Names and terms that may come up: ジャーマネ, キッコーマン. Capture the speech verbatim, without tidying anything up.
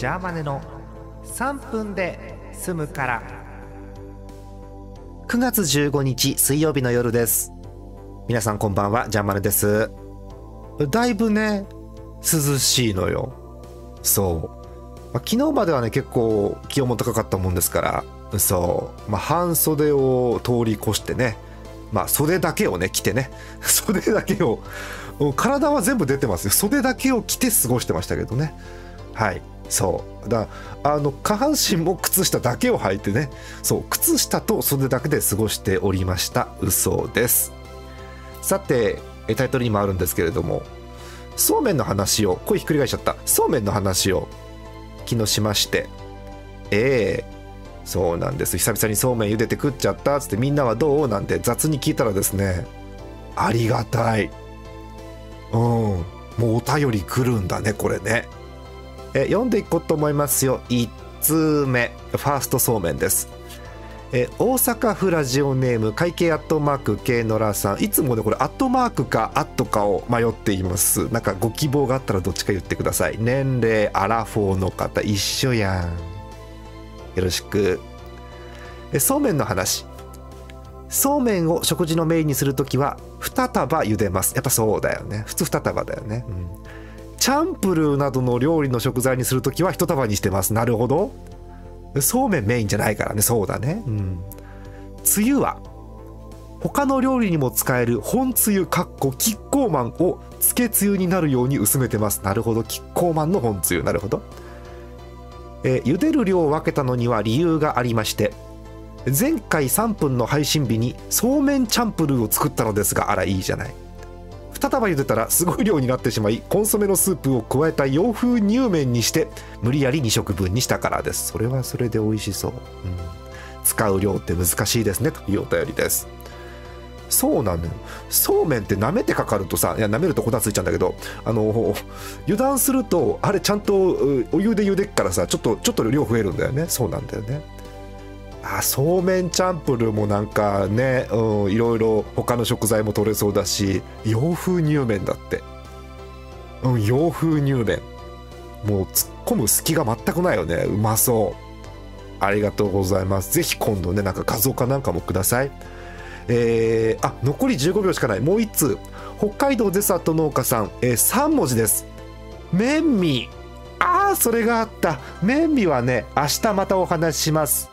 ジャーマネのさんぷんで済むから。くがつじゅうごにち水曜日の夜です。皆さんこんばんは、ジャーマネです。だいぶね涼しいのよ。そう、まあ、昨日まではね結構気温も高かったもんですから、そう、まあ、半袖を通り越してね、まあ袖だけをね着てね、袖だけを、体は全部出てますよ。袖だけを着て過ごしてましたけどね。はい、そうだ、あの下半身も靴下だけを履いてね、そう靴下と袖だけで過ごしておりました。嘘です。さてタイトルにもあるんですけれども、そうめんの話を、声ひっくり返しちゃった、そうめんの話を昨日しまして、ええーそうなんです。久々にそうめん茹でて食っちゃったっつって、みんなはどうなんて雑に聞いたらですね、ありがたい、うん、もうお便り来るんだねこれね。え読んでいこうと思いますよ。いっつうめ、ファーストそうめんです。え大阪府ラジオネーム会計アットマーク系のらさん、いつもねこれアットマークかアットかを迷っています。なんかご希望があったらどっちか言ってください。年齢アラフォーの方、一緒やん、よろしく。えそうめんの話、そうめんを食事のメインにするときはにたば茹でます。やっぱそうだよね、普通にたばだよね、うん、チャンプルーなどの料理の食材にするときはいちたばにしてます。なるほど、そうめんメインじゃないからね。そうだね、うん、つゆは他の料理にも使える本つゆかっこキッコーマンをつけつゆになるように薄めてます。なるほど、キッコーマンの本つゆ、なるほど。えー、茹でる量を分けたのには理由がありまして、前回さんぷんの配信日にそうめんチャンプルーを作ったのですが、あらいいじゃない、にたば茹でたらすごい量になってしまい、コンソメのスープを加えた洋風乳麺にして無理やりにしょくぶんにしたからです。それはそれで美味しそう、うん、使う量って難しいですね、というお便りです。そうなのよ、そうめんって舐めてかかるとさ、いや舐めるとこだついちゃうんだけど、あの油断するとあれちゃんとお湯で茹でっからさ、ちょっとちょっと量増えるんだよね。そうなんだよね。あ、そうめんチャンプルーもなんかね、うん、いろいろ他の食材も取れそうだし、洋風乳麺だって、うん、洋風乳麺もう突っ込む隙が全くないよね。うまそう、ありがとうございます。ぜひ今度ねなんか画像かなんかもください。えー、あ、残りじゅうごびょうしかない。もうひとつ、北海道デサート農家さん、えー、さんもじです。メンミ。ああ、それがあった。メンミはね明日またお話しします。